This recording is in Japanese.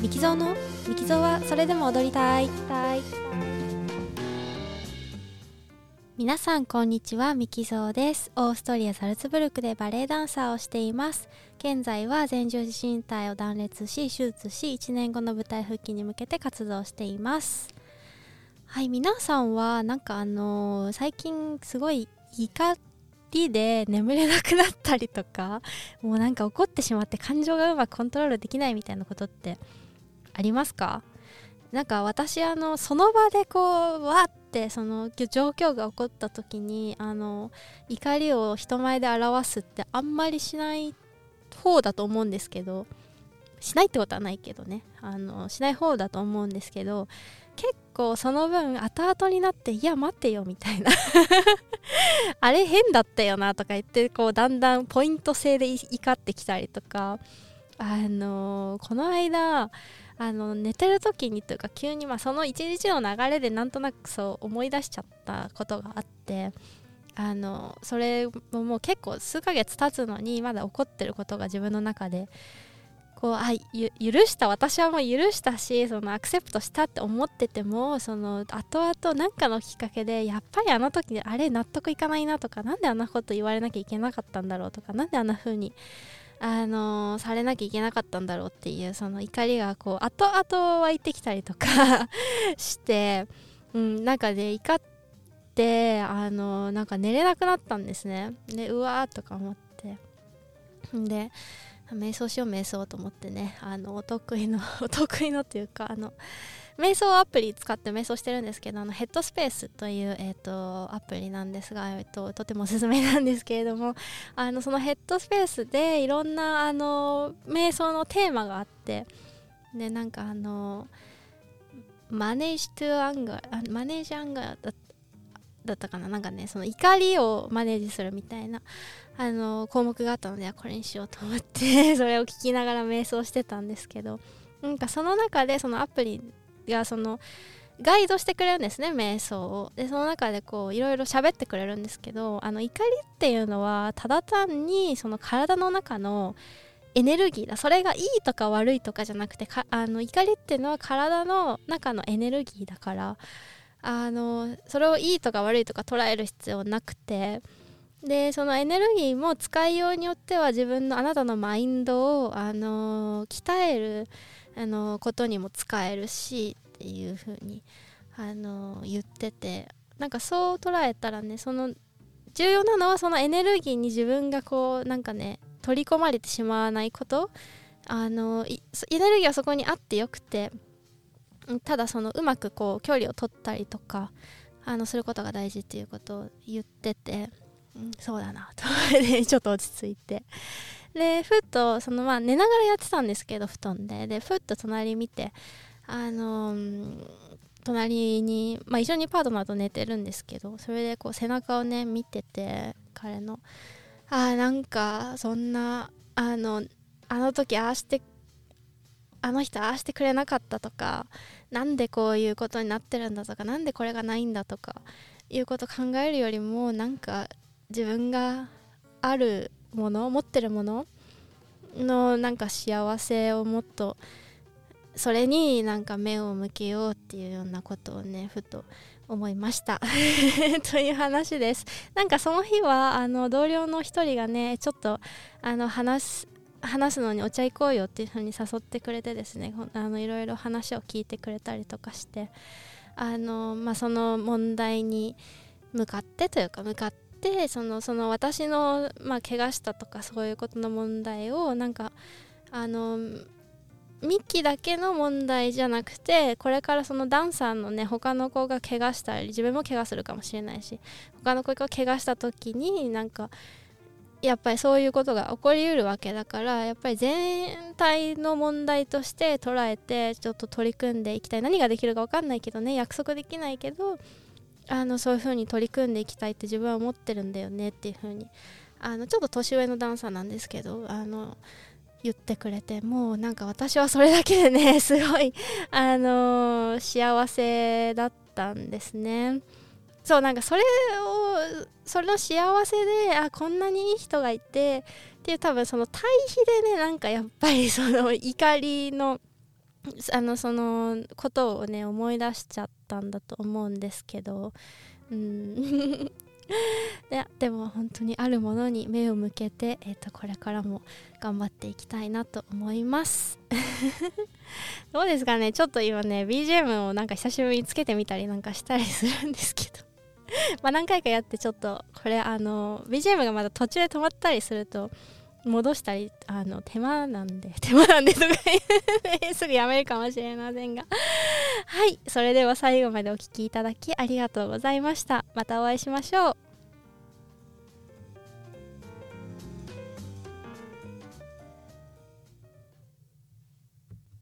ミキゾーはそれでも踊りたい。皆さんこんにちは、ミキゾーです。オーストリアザルツブルクでバレエダンサーをしています。現在は前十字靭帯を断裂し手術し、1年後の舞台復帰に向けて活動しています。はい、皆さんはなんか最近すごい怒りで眠れなくなったりとか、もうなんか怒ってしまって感情がうまくコントロールできないみたいなことってありますか？なんか私その場でこうわーってその状況が起こった時に怒りを人前で表すってあんまりしない方だと思うんですけど、しないってことはないけどね、しない方だと思うんですけど、結構その分後々になって、いや待てよみたいなあれ変だったよなとか言って、こうだんだんポイント制で怒ってきたりとか、この間寝てる時にというか急に、その一日の流れでなんとなくそう思い出しちゃったことがあって、それももう結構数ヶ月経つのにまだ起こってることが自分の中でこう許した、私はもう許したし、そのアクセプトしたって思ってても、その後々なんかのきっかけでやっぱりあの時にあれ納得いかないなとか、なんであんなこと言われなきゃいけなかったんだろうとか、なんであんな風にされなきゃいけなかったんだろうっていう、その怒りがこう後々湧いてきたりとかして、なんかね怒ってなんか寝れなくなったんですね。でうわーとか思って、で瞑想しよう瞑想と思ってね、お得意のっていうか瞑想アプリ使って瞑想してるんですけど、ヘッドスペースという、アプリなんですが、とてもおすすめなんですけれども、そのヘッドスペースでいろんな瞑想のテーマがあって、でなんかマネージとアンガー、マネージアンガーだったかな、なんかねその怒りをマネージするみたいな項目があったので、これにしようと思ってそれを聞きながら瞑想してたんですけど、なんかその中でそのアプリがそのガイドしてくれるんですね、瞑想を。でその中でこういろいろ喋ってくれるんですけど、怒りっていうのはただ単にその体の中のエネルギーだ、それがいいとか悪いとかじゃなくて、怒りっていうのは体の中のエネルギーだから、それをいいとか悪いとか捉える必要なくて、でそのエネルギーも使いようによっては自分のあなたのマインドを鍛えることにも使えるしっていう風に言ってて、なんかそう捉えたらね、その重要なのはそのエネルギーに自分がこうなんかね取り込まれてしまわないこと、エネルギーはそこにあってよくて、ただそのうまくこう距離を取ったりとかすることが大事っていうことを言ってて、そうだなとちょっと落ち着いて、でふっとその寝ながらやってたんですけど布団で、でふっと隣見て、隣に一緒にパートナーと寝てるんですけど、それでこう背中をね見てて、彼のなんかそんな時あの人ああしてくれなかったとか、なんでこういうことになってるんだとか、なんでこれがないんだとかいうこと考えるよりも、なんか自分があるもの、持ってるもののなんか幸せをもっとそれになんか目を向けようっていうようなことをねふと思いましたという話です。なんかその日は同僚の一人がねちょっと話すのにお茶行こうよっていう風に誘ってくれてですね、いろいろ話を聞いてくれたりとかして、その問題に向かってその私の怪我したとかそういうことの問題をなんかミキだけの問題じゃなくて、これからそのダンサーのね他の子が怪我したり、自分も怪我するかもしれないし、他の子が怪我した時になんかやっぱりそういうことが起こりうるわけだから、やっぱり全体の問題として捉えてちょっと取り組んでいきたい。何ができるか分かんないけどね、約束できないけどそういう風に取り組んでいきたいって自分は思ってるんだよねっていう風にちょっと年上のダンサーなんですけど言ってくれて、もうなんか私はそれだけでねすごい幸せだったんですね。そう、なんかそれの幸せでこんなにいい人がいてっていう、多分その対比でね、なんかやっぱりその怒りのそのことをね思い出しちゃったんだと思うんですけど、うんでも本当にあるものに目を向けて、これからも頑張っていきたいなと思いますどうですかね、ちょっと今ね BGM をなんか久しぶりにつけてみたりなんかしたりするんですけどまあ何回かやってちょっとこれBGM がまだ途中で止まったりすると戻したり手間なんでとかすぐやめるかもしれませんがはい、それでは最後までお聞きいただきありがとうございました。またお会いしましょう。